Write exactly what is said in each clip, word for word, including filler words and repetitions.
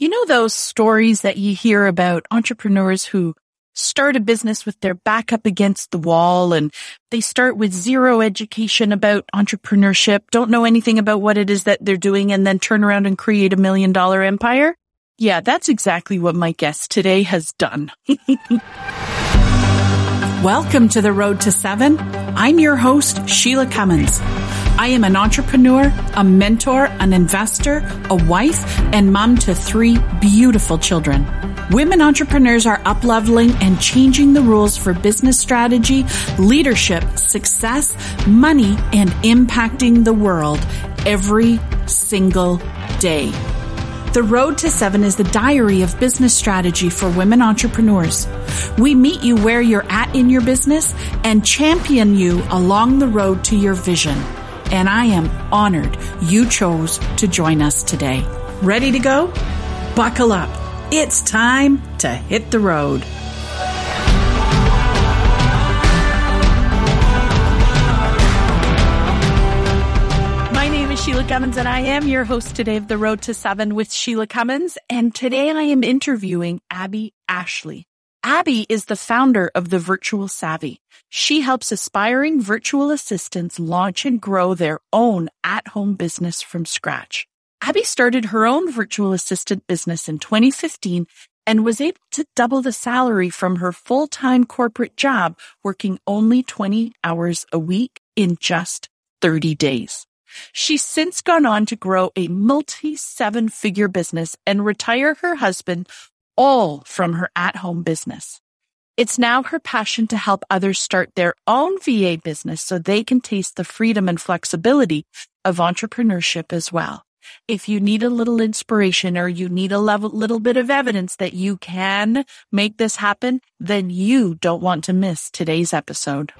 You know those stories that you hear about entrepreneurs who start a business with their back up against the wall, and they start with zero education about entrepreneurship, don't know anything about what it is that they're doing, and then turn around and create a million dollar empire? Yeah, that's exactly what my guest today has done. Welcome to The Road to Seven. I'm your host, Sheila Cummins. I am an entrepreneur, a mentor, an investor, a wife, and mom to three beautiful children. Women entrepreneurs are up-leveling and changing the rules for business strategy, leadership, success, money, and impacting the world every single day. The Road to Seven is the diary of business strategy for women entrepreneurs. We meet you where you're at in your business and champion you along the road to your vision. And I am honored you chose to join us today. Ready to go? Buckle up. It's time to hit the road. My name is Sheila Cummins, and I am your host today of The Road to Seven with Sheila Cummins. And today I am interviewing Abby Ashley. Abby is the founder of The Virtual Savvy. She helps aspiring virtual assistants launch and grow their own at-home business from scratch. Abby started her own virtual assistant business in twenty fifteen and was able to double the salary from her full-time corporate job, working only twenty hours a week in just thirty days. She's since gone on to grow a multi-seven-figure business and retire her husband, all from her at-home business. It's now her passion to help others start their own V A business so they can taste the freedom and flexibility of entrepreneurship as well. If you need a little inspiration or you need a level, little bit of evidence that you can make this happen, then you don't want to miss today's episode.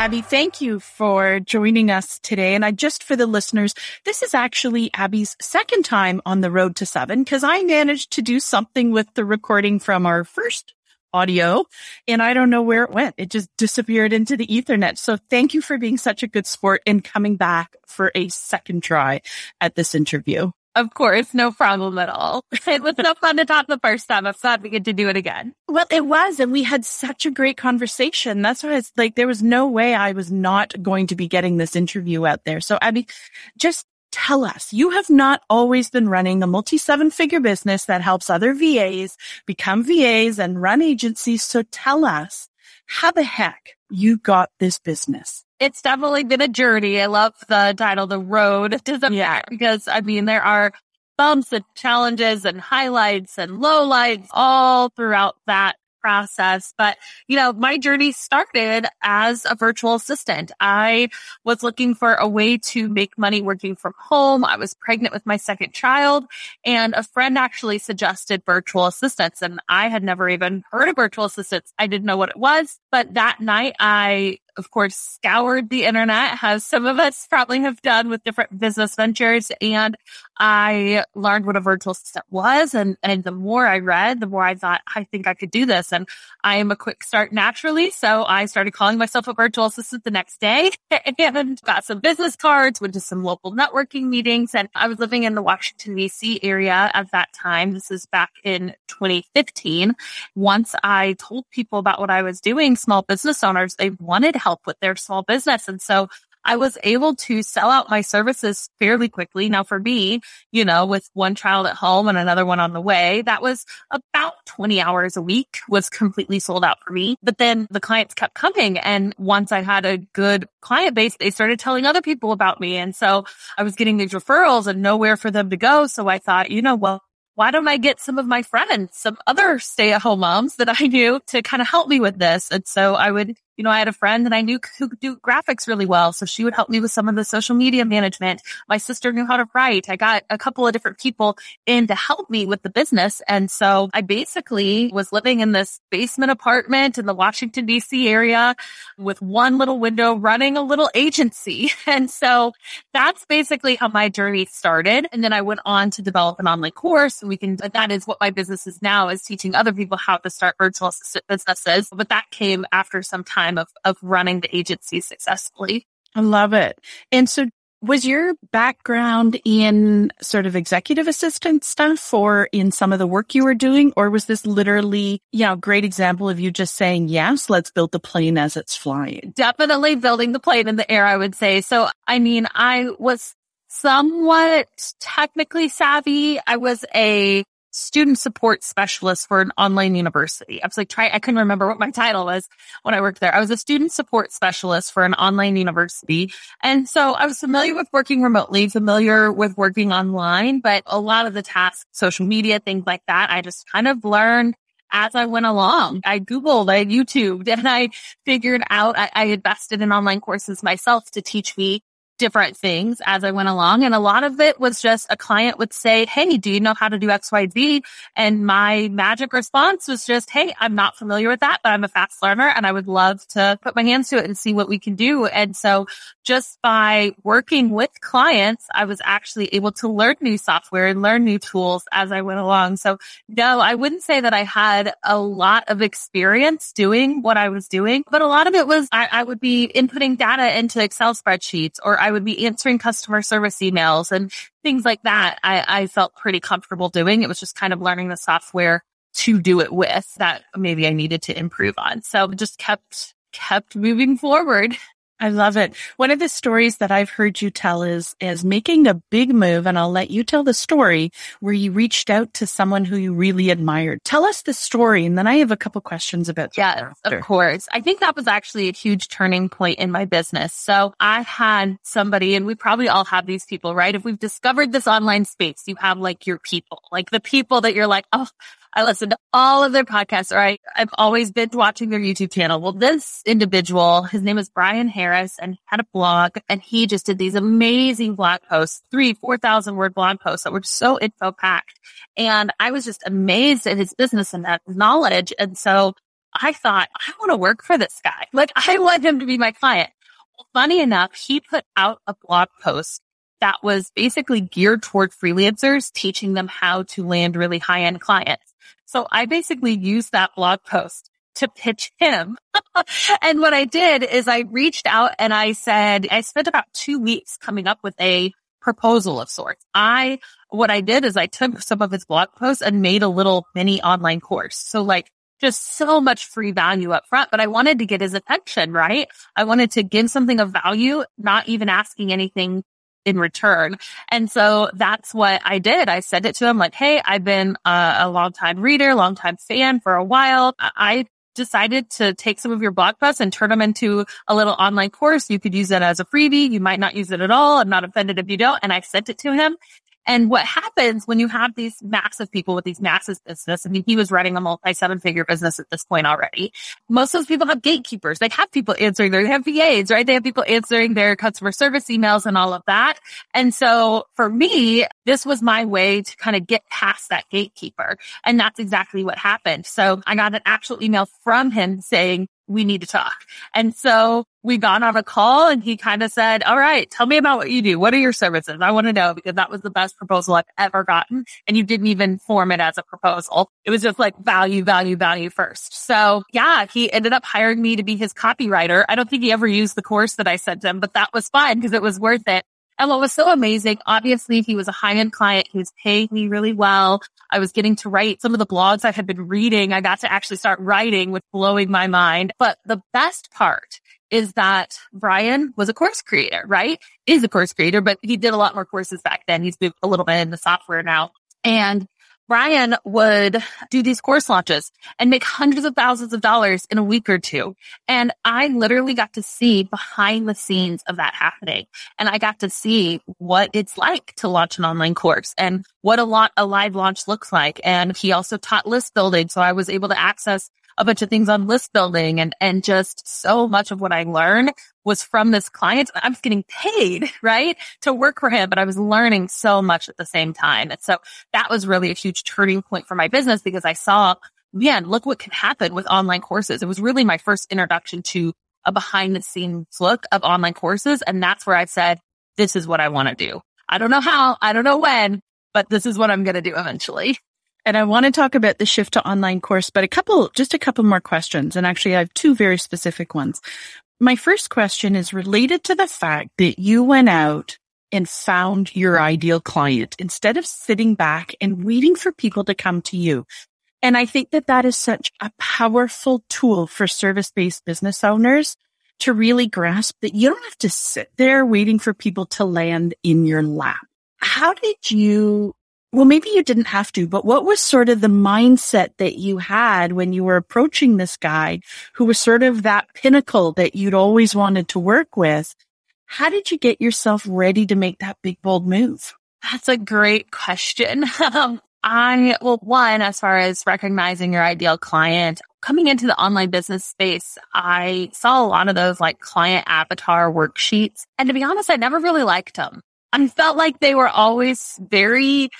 Abby, thank you for joining us today. And I just, for the listeners, this is actually Abby's second time on The Road to Seven, because I managed to do something with the recording from our first audio, and I don't know where it went. It just disappeared into the ethernet. So thank you for being such a good sport and coming back for a second try at this interview. Of course, no problem at all. It was so fun to talk the first time. I'm glad we get to do it again. Well, it was, and we had such a great conversation. That's why it's like there was no way I was not going to be getting this interview out there. So Abby, just tell us, you have not always been running a multi-seven-figure business that helps other V As become V As and run agencies. So tell us how the heck you got this business. It's definitely been a journey. I love the title, The Road to Seven, yeah. Because, I mean, there are bumps and challenges and highlights and lowlights all throughout that process. But, you know, my journey started as a virtual assistant. I was looking for a way to make money working from home. I was pregnant with my second child, and a friend actually suggested virtual assistants, and I had never even heard of virtual assistants. I didn't know what it was. But that night, I, of course, scoured the internet, as some of us probably have done with different business ventures. And I learned what a virtual assistant was. And, and the more I read, the more I thought, I think I could do this. And I am a quick start naturally. So I started calling myself a virtual assistant the next day and got some business cards, went to some local networking meetings. And I was living in the Washington, D C area at that time. This is back in twenty fifteen. Once I told people about what I was doing, small business owners, they wanted help. help with their small business. And so I was able to sell out my services fairly quickly. Now for me, you know, with one child at home and another one on the way, that was about twenty hours a week was completely sold out for me. But then the clients kept coming. And once I had a good client base, they started telling other people about me. And so I was getting these referrals and nowhere for them to go. So I thought, you know, well, why don't I get some of my friends, some other stay-at-home moms that I knew, to kind of help me with this? And so I would, you know, I had a friend that I knew who could do graphics really well. So she would help me with some of the social media management. My sister knew how to write. I got a couple of different people in to help me with the business. And so I basically was living in this basement apartment in the Washington, D C area with one little window, running a little agency. And so that's basically how my journey started. And then I went on to develop an online course. We can, that is what my business is now, is teaching other people how to start virtual assistant businesses. But that came after some time of, of running the agency successfully. I love it. And so Was your background in sort of executive assistant stuff or in some of the work you were doing? Or was this literally, you know, great example of you just saying, yes, let's build the plane as it's flying? Definitely building the plane in the air, I would say. So, I mean, I was somewhat technically savvy. I was a student support specialist for an online university. I was like, try, I couldn't remember what my title was when I worked there. I was a student support specialist for an online university. And so I was familiar with working remotely, familiar with working online, but a lot of the tasks, social media, things like that, I just kind of learned as I went along. I Googled, I YouTubed, and I figured out, I, I invested in online courses myself to teach me different things as I went along. And a lot of it was just a client would say, hey, do you know how to do X, Y, Z? And my magic response was just, hey, I'm not familiar with that, but I'm a fast learner and I would love to put my hands to it and see what we can do. And so just by working with clients, I was actually able to learn new software and learn new tools as I went along. So no, I wouldn't say that I had a lot of experience doing what I was doing, but a lot of it was I, I would be inputting data into Excel spreadsheets, or I I would be answering customer service emails and things like that. I, I felt pretty comfortable doing. It was just kind of learning the software to do it with that maybe I needed to improve on. So just kept, kept moving forward. I love it. One of the stories that I've heard you tell is, is making a big move. And I'll let you tell the story where you reached out to someone who you really admired. Tell us the story. And then I have a couple questions about that. Yes, after. Of course. I think that was actually a huge turning point in my business. So I had somebody, and we probably all have these people, right? If we've discovered this online space, you have like your people, like the people that you're like, oh, I listened to all of their podcasts, or I, I've always been watching their YouTube channel. Well, this individual, his name is Brian Harris, and he had a blog, and he just did these amazing blog posts, three, four thousand word blog posts that were so info packed. And I was just amazed at his business and that knowledge. And so I thought, I want to work for this guy. Like, I want him to be my client. Well, funny enough, he put out a blog post that was basically geared toward freelancers, teaching them how to land really high-end clients. So I basically used that blog post to pitch him. And what I did is I reached out and I said, I spent about two weeks coming up with a proposal of sorts. I, what I did is I took some of his blog posts and made a little mini online course. So like, just so much free value up front, but I wanted to get his attention, right? I wanted to give something of value, not even asking anything in return. And so that's what I did. I sent it to him like, hey, I've been a, a longtime reader, longtime fan for a while. I decided to take some of your blog posts and turn them into a little online course. You could use it as a freebie. You might not use it at all. I'm not offended if you don't. And I sent it to him. And what happens when you have these massive people with these massive business, I mean, he was running a multi-seven-figure business at this point already. Most of those people have gatekeepers. They have people answering their, they have V As, right? They have people answering their customer service emails and all of that. And so for me, this was my way to kind of get past that gatekeeper. And that's exactly what happened. So I got an actual email from him saying, we need to talk. And so we got on a call and he kind of said, all right, tell me about what you do. What are your services? I want to know, because that was the best proposal I've ever gotten. And you didn't even form it as a proposal. It was just like value, value, value first. So yeah, he ended up hiring me to be his copywriter. I don't think he ever used the course that I sent him, but that was fun because it was worth it. And what was so amazing, obviously, he was a high-end client. He was paying me really well. I was getting to write some of the blogs I had been reading. I got to actually start writing, which blowing my mind. But the best part is that Brian was a course creator, right? Is a course creator, but he did a lot more courses back then. He's moved a little bit into software now. And Brian would do these course launches and make hundreds of thousands of dollars in a week or two. And I literally got to see behind the scenes of that happening. And I got to see what it's like to launch an online course and what a lot, a live launch looks like. And he also taught list building. So I was able to access a bunch of things on list building, and, and just so much of what I learned was from this client. I was getting paid, right, to work for him, but I was learning so much at the same time. And so that was really a huge turning point for my business, because I saw, man, look what can happen with online courses. It was really my first introduction to a behind the scenes look of online courses. And that's where I said, this is what I want to do. I don't know how, I don't know when, but this is what I'm going to do eventually. And I want to talk about the shift to online course, but a couple, just a couple more questions. And actually, I have two very specific ones. My first question is related to the fact that you went out and found your ideal client instead of sitting back and waiting for people to come to you. And I think that that is such a powerful tool for service-based business owners to really grasp that you don't have to sit there waiting for people to land in your lap. How did you, well, maybe you didn't have to, but what was sort of the mindset that you had when you were approaching this guy who was sort of that pinnacle that you'd always wanted to work with? How did you get yourself ready to make that big, bold move? That's a great question. Um, I, well, one, as far as recognizing your ideal client, coming into the online business space, I saw a lot of those like client avatar worksheets. And to be honest, I never really liked them. I felt like they were always very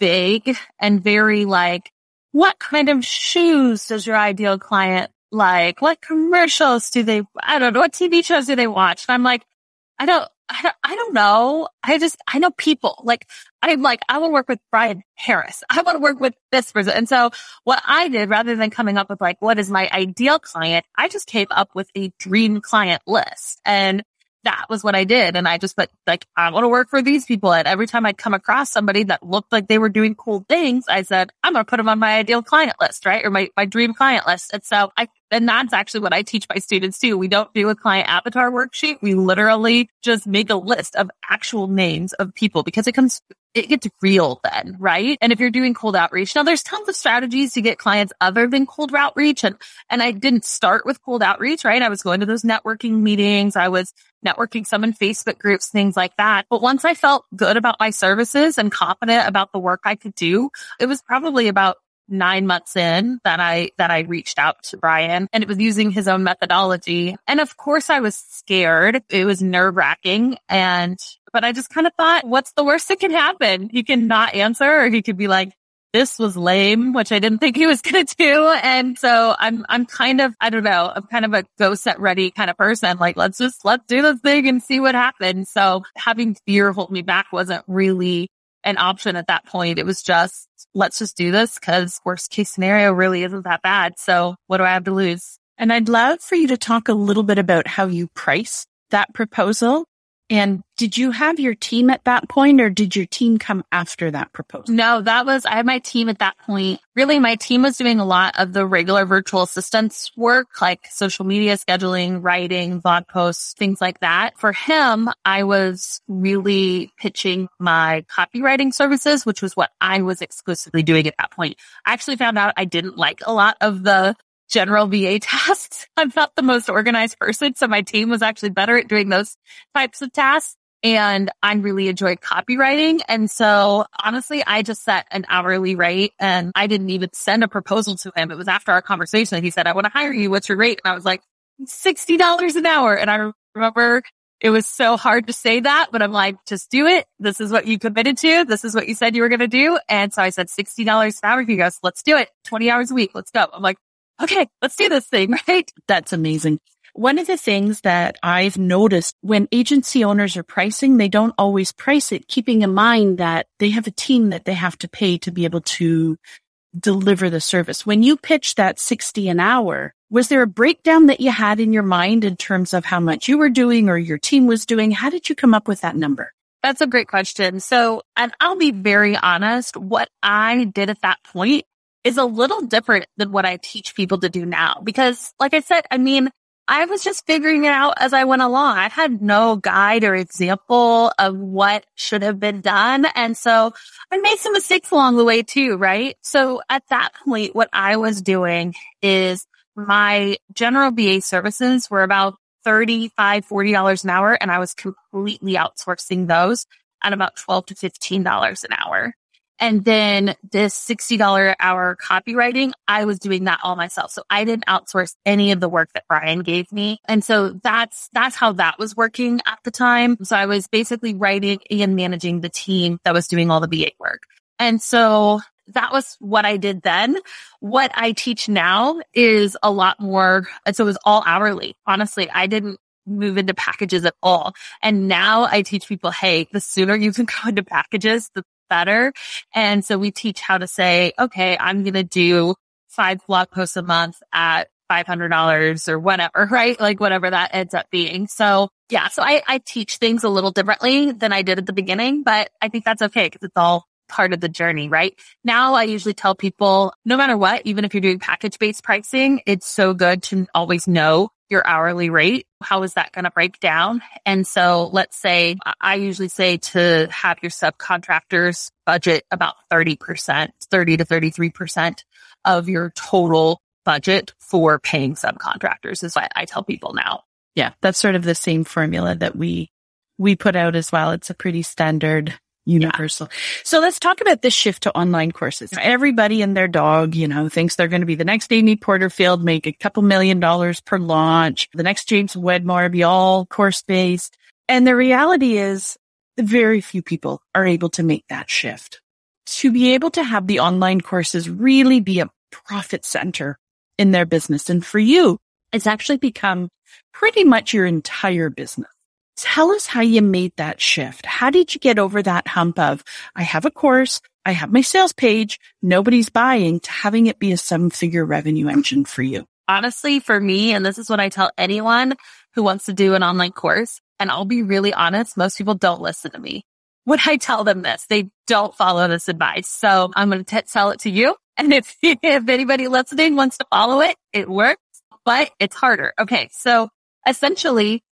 vague and very like, what kind of shoes does your ideal client like? What commercials do they, I don't know, what T V shows do they watch? And I'm like, I don't, I don't, I don't know. I just, I know people. Like, I'm like, I want to work with Brian Harris. I want to work with this person. And so what I did, rather than coming up with like, what is my ideal client? I just came up with a dream client list. And that was what I did. And I just put like, I want to work for these people. And every time I'd come across somebody that looked like they were doing cool things, I said, I'm going to put them on my ideal client list, right? Or my, my dream client list. And so I, and that's actually what I teach my students too. We don't do a client avatar worksheet. We literally just make a list of actual names of people because it comes, it gets real then, right? And if you're doing cold outreach, now there's tons of strategies to get clients other than cold outreach. And, and I didn't start with cold outreach, right? I was going to those networking meetings. I was networking some in Facebook groups, things like that. But once I felt good about my services and confident about the work I could do, it was probably about nine months in that I, that I reached out to Brian, and it was using his own methodology. And of course I was scared. It was nerve wracking. And, but I just kind of thought, what's the worst that can happen? He can not answer, or he could be like, this was lame, which I didn't think he was going to do. And so I'm, I'm kind of, I don't know, I'm kind of a go set ready kind of person. Like, let's just, let's do this thing and see what happens. So having fear hold me back wasn't really an option at that point. It was just, let's just do this because worst case scenario really isn't that bad. So what do I have to lose? And I'd love for you to talk a little bit about how you priced that proposal. And did you have your team at that point, or did your team come after that proposal? No, that was, I had my team at that point. Really, my team was doing a lot of the regular virtual assistance work, like social media scheduling, writing, blog posts, things like that. For him, I was really pitching my copywriting services, which was what I was exclusively doing at that point. I actually found out I didn't like a lot of the general V A tasks. I'm not the most organized person, so my team was actually better at doing those types of tasks. And I really enjoyed copywriting. And so honestly, I just set an hourly rate, and I didn't even send a proposal to him. It was after our conversation that he said, I want to hire you. What's your rate? And I was like, sixty dollars an hour. And I remember it was so hard to say that, but I'm like, just do it. This is what you committed to. This is what you said you were going to do. And so I said, sixty dollars an hour. He goes, let's do it. twenty hours a week. Let's go. I'm like, okay, let's do this thing, right? That's amazing. One of the things that I've noticed when agency owners are pricing, they don't always price it, keeping in mind that they have a team that they have to pay to be able to deliver the service. When you pitched that sixty an hour, was there a breakdown that you had in your mind in terms of how much you were doing or your team was doing? How did you come up with that number? That's a great question. So, and I'll be very honest, what I did at that point is a little different than what I teach people to do now. Because like I said, I mean, I was just figuring it out as I went along. I had no guide or example of what should have been done. And so I made some mistakes along the way too, right? So at that point, what I was doing is my general V A services were about thirty-five, forty dollars an hour. And I was completely outsourcing those at about twelve to fifteen dollars an hour. And then this sixty dollars hour copywriting, I was doing that all myself. So I didn't outsource any of the work that Brian gave me. And so that's, that's how that was working at the time. So I was basically writing and managing the team that was doing all the V A work. And so that was what I did then. What I teach now is a lot more. And so it was all hourly. Honestly, I didn't move into packages at all. And now I teach people, hey, the sooner you can go into packages, the better. And so we teach how to say, okay, I'm going to do five blog posts a month at five hundred dollars or whatever, right? Like whatever that ends up being. So yeah, so I, I teach things a little differently than I did at the beginning, but I think that's okay because it's all part of the journey, right? Now I usually tell people, no matter what, even if you're doing package-based pricing, it's so good to always know your hourly rate. How is that going to break down? And so let's say, I usually say to have your subcontractors budget about thirty percent, thirty to thirty-three percent of your total budget for paying subcontractors is what I tell people now. Yeah, that's sort of the same formula that we we put out as well. It's a pretty standard universal. Yeah. So let's talk about this shift to online courses. Everybody and their dog, you know, thinks they're going to be the next Amy Porterfield, make a couple million dollars per launch, the next James Wedmore, be all course-based. And the reality is very few people are able to make that shift. To be able to have the online courses really be a profit center in their business. And for you, it's actually become pretty much your entire business. Tell us how you made that shift. How did you get over that hump of, I have a course, I have my sales page, nobody's buying, to having it be a seven-figure revenue engine for you? Honestly, for me, and this is what I tell anyone who wants to do an online course, and I'll be really honest, most people don't listen to me when I tell them this. They don't follow this advice. So I'm going to tell it to you. And if, if anybody listening wants to follow it, it works, but it's harder. Okay, so essentially,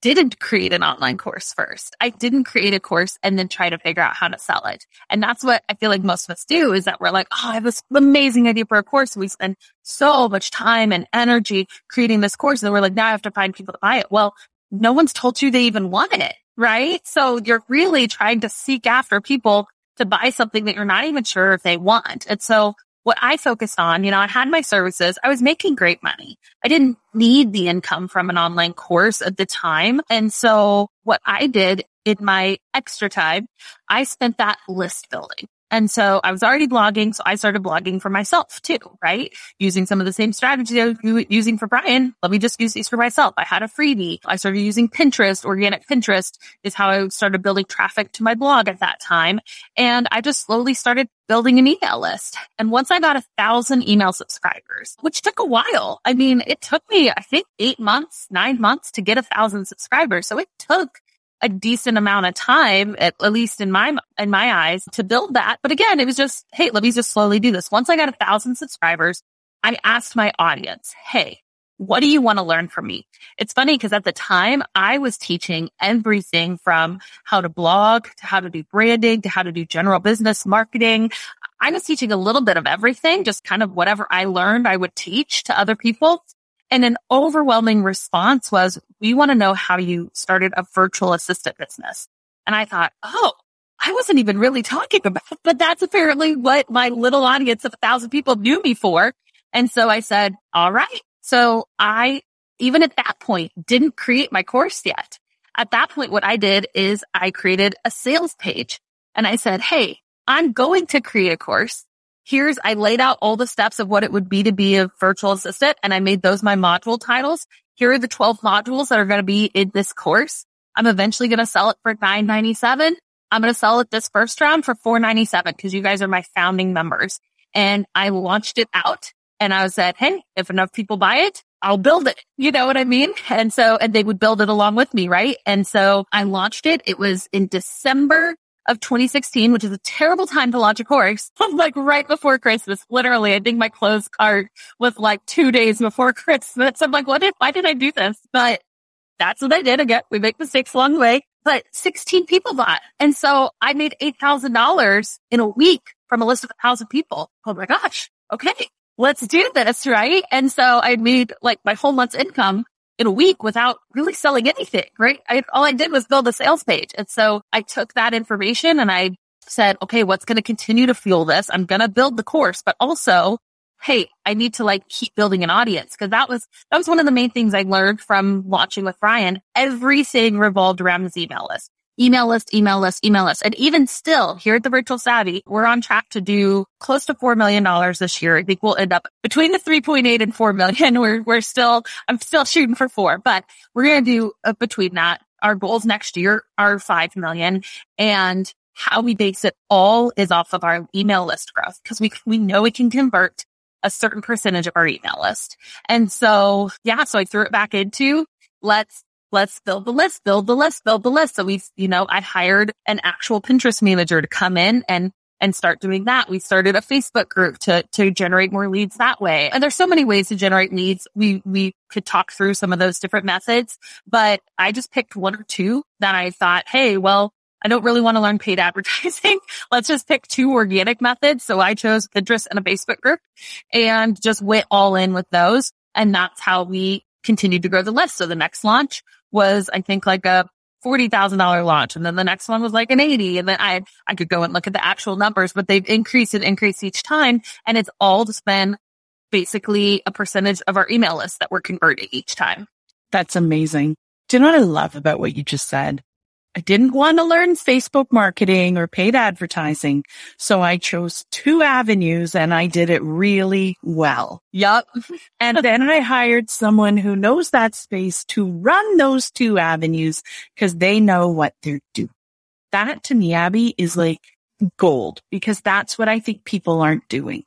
didn't create an online course first. I didn't create a course and then try to figure out how to sell it. And that's what I feel like most of us do, is that we're like, oh, I have this amazing idea for a course. We spend so much time and energy creating this course. And we're like, now I have to find people to buy it. Well, no one's told you they even want it, right? So you're really trying to seek after people to buy something that you're not even sure if they want. And so what I focused on, you know, I had my services. I was making great money. I didn't need the income from an online course at the time. And so what I did in my extra time, I spent that list building. And so I was already blogging. So I started blogging for myself too, right? Using some of the same strategies I was using for Brian. Let me just use these for myself. I had a freebie. I started using Pinterest. Organic Pinterest is how I started building traffic to my blog at that time. And I just slowly started building an email list. And once I got a thousand email subscribers, which took a while. I mean, it took me, I think, eight months, nine months to get a thousand subscribers. So it took a decent amount of time, at, at least in my in my eyes, to build that. But again, it was just, hey, let me just slowly do this. Once I got a thousand subscribers, I asked my audience, hey, what do you want to learn from me? It's funny because at the time, I was teaching everything from how to blog, to how to do branding, to how to do general business marketing. I was teaching a little bit of everything, just kind of whatever I learned I would teach to other people. And an overwhelming response was, we want to know how you started a virtual assistant business. And I thought, oh, I wasn't even really talking about it, but that's apparently what my little audience of a thousand people knew me for. And so I said, all right. So I, even at that point, didn't create my course yet. At that point, what I did is I created a sales page and I said, hey, I'm going to create a course. Here's, I laid out all the steps of what it would be to be a virtual assistant, and I made those my module titles. Here are the twelve modules that are going to be in this course. I'm eventually going to sell it for nine ninety-seven. I'm going to sell it this first round for four ninety-seven because you guys are my founding members. And I launched it out and I said, hey, if enough people buy it, I'll build it. You know what I mean? And so, and they would build it along with me, right? And so I launched it. It was in December of twenty sixteen, which is a terrible time to launch a course. Like right before Christmas, literally. I think my clothes cart was like two days before Christmas. I'm like, what did, why did I do this? But that's what I did. Again, we make mistakes along the way, but sixteen people bought. And so I made eight thousand dollars in a week from a list of a thousand people. Oh my gosh. Okay. Let's do this. Right. And so I made like my whole month's income in a week without really selling anything, right? I, all I did was build a sales page. And so I took that information and I said, okay, what's going to continue to fuel this? I'm going to build the course, but also, hey, I need to like keep building an audience. Cause that was, that was one of the main things I learned from launching with Brian. Everything revolved around his email list, email list, email list, email list. And even still here at the Virtual Savvy, we're on track to do close to four million dollars this year. I think we'll end up between the three point eight and four million. We're, we're still, I'm still shooting for four, but we're going to do uh, between that. Our goals next year are five million, and how we base it all is off of our email list growth because we, we know we can convert a certain percentage of our email list. And so, yeah, so I threw it back into let's, let's build the list, build the list, build the list. So we, you know, I hired an actual Pinterest manager to come in and, and start doing that. We started a Facebook group to, to generate more leads that way. And there's so many ways to generate leads. We, we could talk through some of those different methods, but I just picked one or two that I thought, hey, well, I don't really want to learn paid advertising. Let's just pick two organic methods. So I chose Pinterest and a Facebook group and just went all in with those. And that's how we continued to grow the list. So the next launch was, I think, like a forty thousand dollars launch. And then the next one was like an eighty. And then I, I could go and look at the actual numbers, but they've increased and increased each time. And it's all just been basically a percentage of our email list that we're converting each time. That's amazing. Do you know what I love about what you just said? I didn't want to learn Facebook marketing or paid advertising, so I chose two avenues and I did it really well. Yup. And then I hired someone who knows that space to run those two avenues because they know what they're doing. That to me, Abby, is like gold, because that's what I think people aren't doing.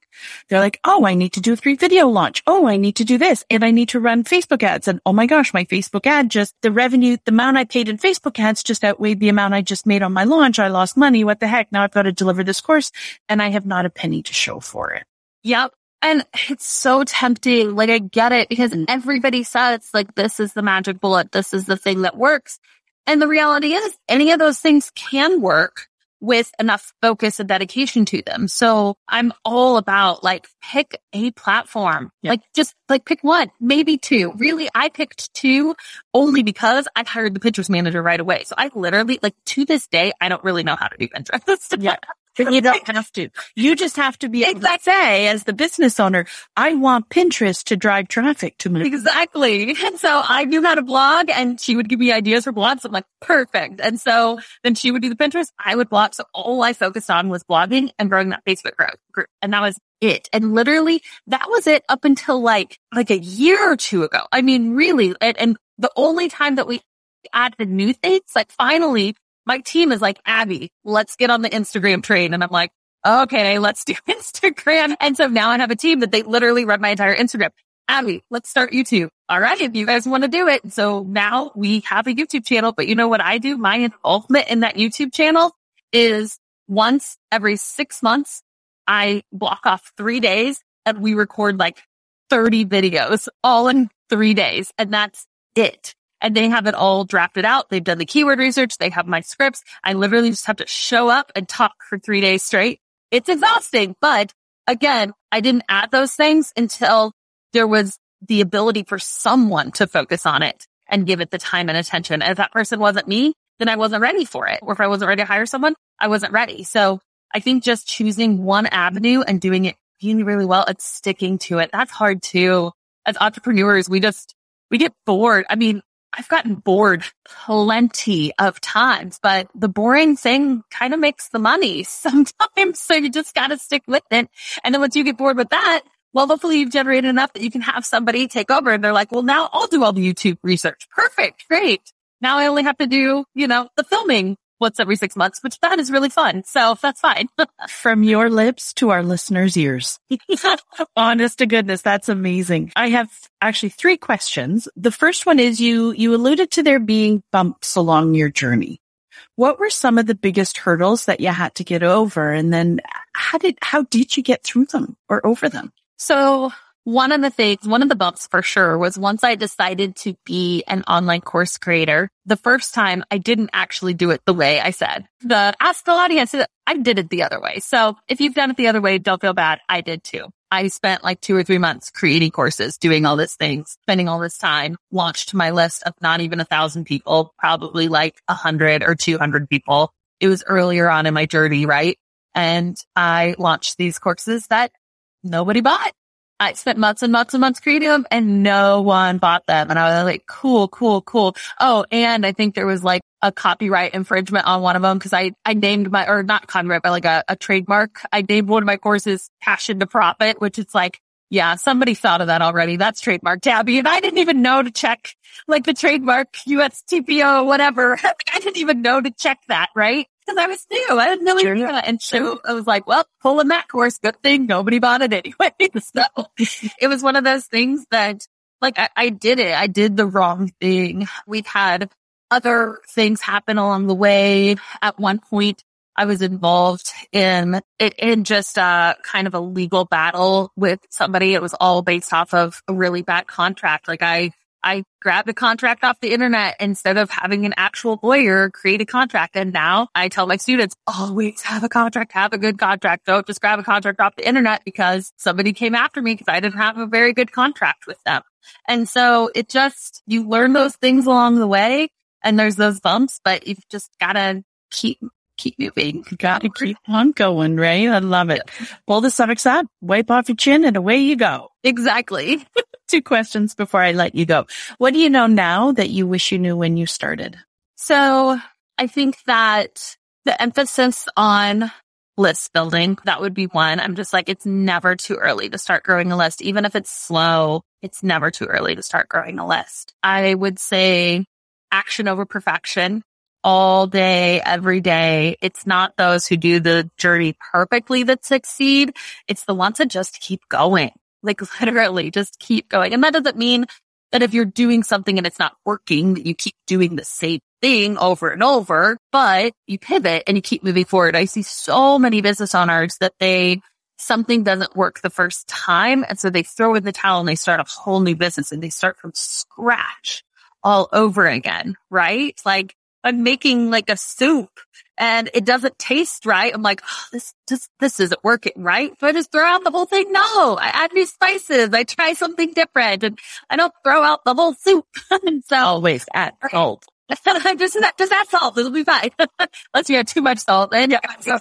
They're like, oh, I need to do a free video launch. Oh, I need to do this. And I need to run Facebook ads. And oh my gosh, my Facebook ad just, the revenue, the amount I paid in Facebook ads just outweighed the amount I just made on my launch. I lost money. What the heck? Now I've got to deliver this course and I have not a penny to show for it. Yep. And it's so tempting. Like, I get it, because everybody says like, this is the magic bullet. This is the thing that works. And the reality is any of those things can work with enough focus and dedication to them. So I'm all about like, pick a platform, yep. like just like pick one, maybe two. Really, I picked two only because I hired the Pinterest manager right away. So I literally, like, to this day, I don't really know how to do Pinterest. Yeah. But you don't have to. You just have to be able exactly. to say, as the business owner, I want Pinterest to drive traffic to me. Exactly. And so I knew how to blog, and she would give me ideas for blogs. I'm like, perfect. And so then she would do the Pinterest. I would blog. So all I focused on was blogging and growing that Facebook group. And that was it. And literally that was it up until like, like a year or two ago. I mean, really. And, and the only time that we added new things, like finally, my team is like, Abby, let's get on the Instagram train. And I'm like, okay, let's do Instagram. And so now I have a team that they literally run my entire Instagram. Abby, let's start YouTube. All right, if you guys want to do it. So now we have a YouTube channel, but you know what I do? My involvement in that YouTube channel is once every six months, I block off three days and we record like thirty videos all in three days. And that's it. And they have it all drafted out. They've done the keyword research. They have my scripts. I literally just have to show up and talk for three days straight. It's exhausting. But again, I didn't add those things until there was the ability for someone to focus on it and give it the time and attention. And if that person wasn't me, then I wasn't ready for it. Or if I wasn't ready to hire someone, I wasn't ready. So I think just choosing one avenue and doing it really, really well and sticking to it, that's hard too. As entrepreneurs, we just, we get bored. I mean, I've gotten bored plenty of times, but the boring thing kind of makes the money sometimes. So you just got to stick with it. And then once you get bored with that, well, hopefully you've generated enough that you can have somebody take over and they're like, well, now I'll do all the YouTube research. Perfect. Great. Now I only have to do, you know, the filming once every six months, which that is really fun. So that's fine. From your lips to our listeners' ears. Honest to goodness, that's amazing. I have actually three questions. The first one is you, you alluded to there being bumps along your journey. What were some of the biggest hurdles that you had to get over? And then how did, how did you get through them or over them? So one of the things, one of the bumps for sure was once I decided to be an online course creator, the first time I didn't actually do it the way I said. The ask the audience, I did it the other way. So if you've done it the other way, don't feel bad. I did too. I spent like two or three months creating courses, doing all these things, spending all this time, launched my list of not even a thousand people, probably like a hundred or two hundred people. It was earlier on in my journey, right? And I launched these courses that nobody bought. I spent months and months and months creating them and no one bought them. And I was like, cool, cool, cool. Oh, and I think there was like a copyright infringement on one of them because I, I named my, or not copyright, but like a, a trademark. I named one of my courses Passion to Profit, which it's like, yeah, somebody thought of that already. That's trademarked, Abby. And I didn't even know to check like the trademark U S T P O, whatever. I didn't even know to check that, right? because I was new. I didn't know anything sure. about it. And so I was like, well, pulling that course, good thing nobody bought it anyway. So it was one of those things that, like, I, I did it. I did the wrong thing. We've had other things happen along the way. At one point, I was involved in it in just a kind of a legal battle with somebody. It was all based off of a really bad contract. Like I, I grabbed a contract off the internet instead of having an actual lawyer create a contract. And now I tell my students, always have a contract, have a good contract. Don't just grab a contract off the internet because somebody came after me because I didn't have a very good contract with them. And so it just, you learn those things along the way and there's those bumps, but you've just got to keep keep moving. Got to keep on going, Ray. I love it. Yeah. Pull the stomachs out, wipe off your chin, and away you go. Exactly. Two questions before I let you go. What do you know now that you wish you knew when you started? So I think that the emphasis on list building, that would be one. I'm just like, it's never too early to start growing a list. Even if it's slow, it's never too early to start growing a list. I would say action over perfection. All day, every day. It's not those who do the journey perfectly that succeed. It's the ones that just keep going. Like literally just keep going. And that doesn't mean that if you're doing something and it's not working, that you keep doing the same thing over and over, but you pivot and you keep moving forward. I see so many business owners that they, something doesn't work the first time. And so they throw in the towel and they start a whole new business and they start from scratch all over again, right? Like, I'm making like a soup and it doesn't taste right. I'm like, oh, this just, this isn't working, right? Do I just throw out the whole thing? No, I add new spices. I try something different and I don't throw out the whole soup. So always add salt. just, just add salt. It'll be fine. Unless you have too much salt. And yeah. So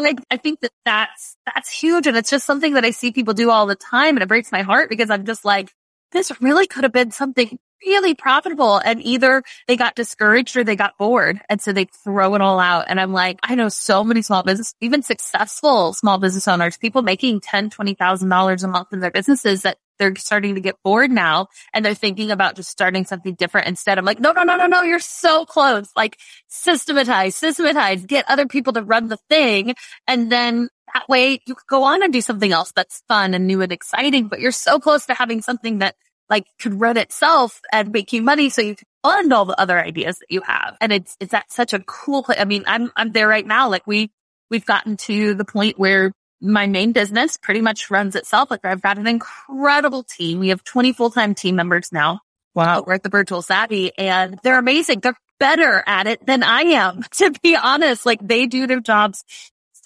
like, I think that that's, that's huge. And it's just something that I see people do all the time. And it breaks my heart because I'm just like, this really could have been something really profitable, and either they got discouraged or they got bored, and so they throw it all out. And I'm like, I know so many small business, even successful small business owners, people making ten, twenty thousand dollars a month in their businesses, that they're starting to get bored now, and they're thinking about just starting something different instead. I'm like, no, no, no, no, no, you're so close. Like systematize, systematize, get other people to run the thing, and then that way you could go on and do something else that's fun and new and exciting. But you're so close to having something that, like, could run itself and make you money so you can fund all the other ideas that you have. And it's, it's at such a cool place. I mean, I'm, I'm there right now. Like we, we've gotten to the point where my main business pretty much runs itself. Like I've got an incredible team. We have twenty full-time team members now. Wow. We're at the Virtual Savvy and they're amazing. They're better at it than I am, to be honest. Like they do their jobs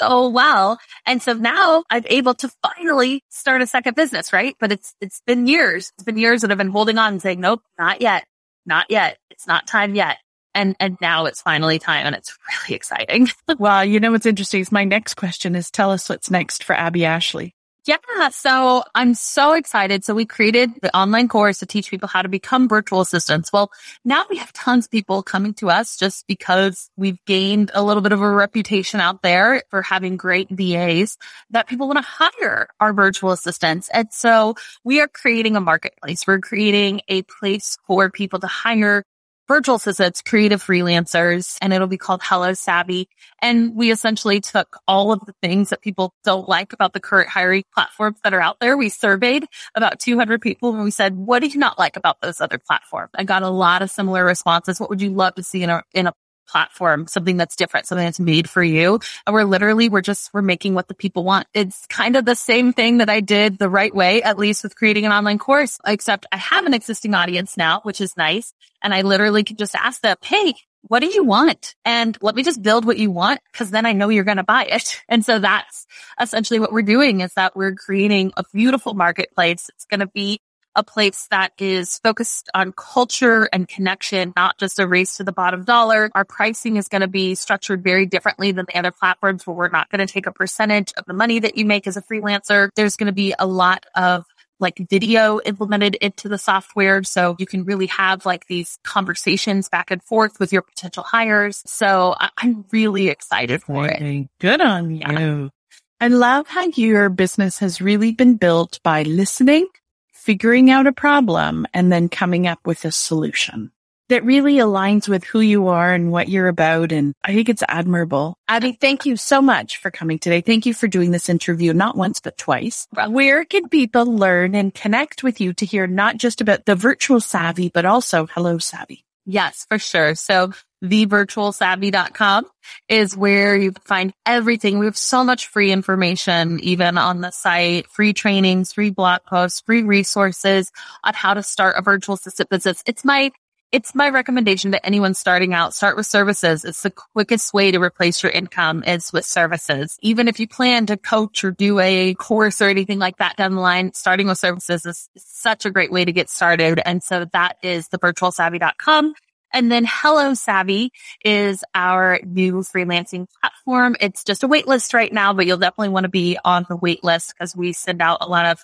so well. And so now I'm able to finally start a second business, right? But it's, it's been years. It's been years that I've been holding on and saying, nope, not yet. Not yet. It's not time yet. And, and now it's finally time and it's really exciting. Well, you know, what's interesting is my next question is tell us what's next for Abby Ashley. Yeah. So I'm so excited. So we created the online course to teach people how to become virtual assistants. Well, now we have tons of people coming to us just because we've gained a little bit of a reputation out there for having great V As that people want to hire our virtual assistants. And so we are creating a marketplace. We're creating a place for people to hire virtual assistants, creative freelancers, and it'll be called Hello Savvy. And we essentially took all of the things that people don't like about the current hiring platforms that are out there. We surveyed about two hundred people and we said, what do you not like about those other platforms? I got a lot of similar responses. What would you love to see in a, in a platform? Something that's different, something that's made for you. And we're literally, we're just, we're making what the people want. It's kind of the same thing that I did the right way, at least with creating an online course, except I have an existing audience now, which is nice. And I literally can just ask them, hey, what do you want? And let me just build what you want, because then I know you're going to buy it. And so that's essentially what we're doing, is that we're creating a beautiful marketplace. It's going to be a place that is focused on culture and connection, not just a race to the bottom dollar. Our pricing is going to be structured very differently than the other platforms, where we're not going to take a percentage of the money that you make as a freelancer. There's going to be a lot of like video implemented into the software. So you can really have like these conversations back and forth with your potential hires. So I- I'm really excited for it. Good on you. Yeah. I love how your business has really been built by listening, figuring out a problem, and then coming up with a solution. that really aligns with who you are and what you're about. And I think it's admirable. Abby, thank you so much for coming today. Thank you for doing this interview, not once, but twice. Where can people learn and connect with you to hear not just about the Virtual Savvy, but also Hello Savvy? Yes, for sure. So the virtual savvy dot com is where you can find everything. We have so much free information, even on the site, free trainings, free blog posts, free resources on how to start a virtual assistant business. It's my It's my recommendation to anyone starting out, start with services. It's the quickest way to replace your income is with services. Even if you plan to coach or do a course or anything like that down the line, starting with services is such a great way to get started. And so that is the virtual savvy dot com. And then Hello Savvy is our new freelancing platform. It's just a wait list right now, but you'll definitely want to be on the wait list because we send out a lot of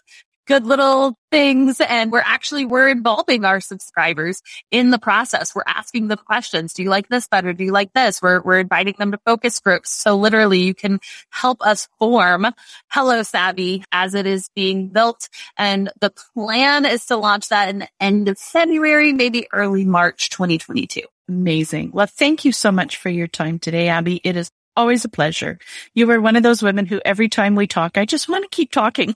good little things. And we're actually, we're involving our subscribers in the process. We're asking them questions. Do you like this better? Do you like this? We're, we're inviting them to focus groups. So literally you can help us form Hello Savvy as it is being built. And the plan is to launch that in the end of February, maybe early March, twenty twenty-two. Amazing. Well, thank you so much for your time today, Abby. It is always a pleasure. You are one of those women who every time we talk, I just want to keep talking.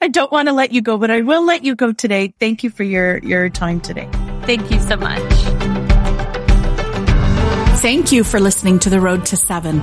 I don't want to let you go, but I will let you go today. Thank you for your, your time today. Thank you so much. Thank you for listening to The Road to Seven.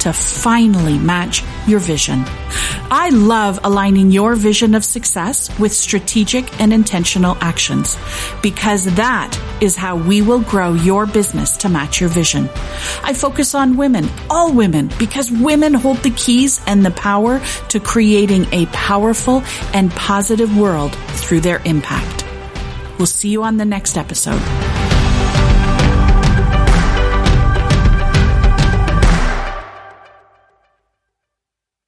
to finally match your vision. I love aligning your vision of success with strategic and intentional actions, because that is how we will grow your business to match your vision. I focus on women, all women, because women hold the keys and the power to creating a powerful and positive world through their impact. We'll see you on the next episode.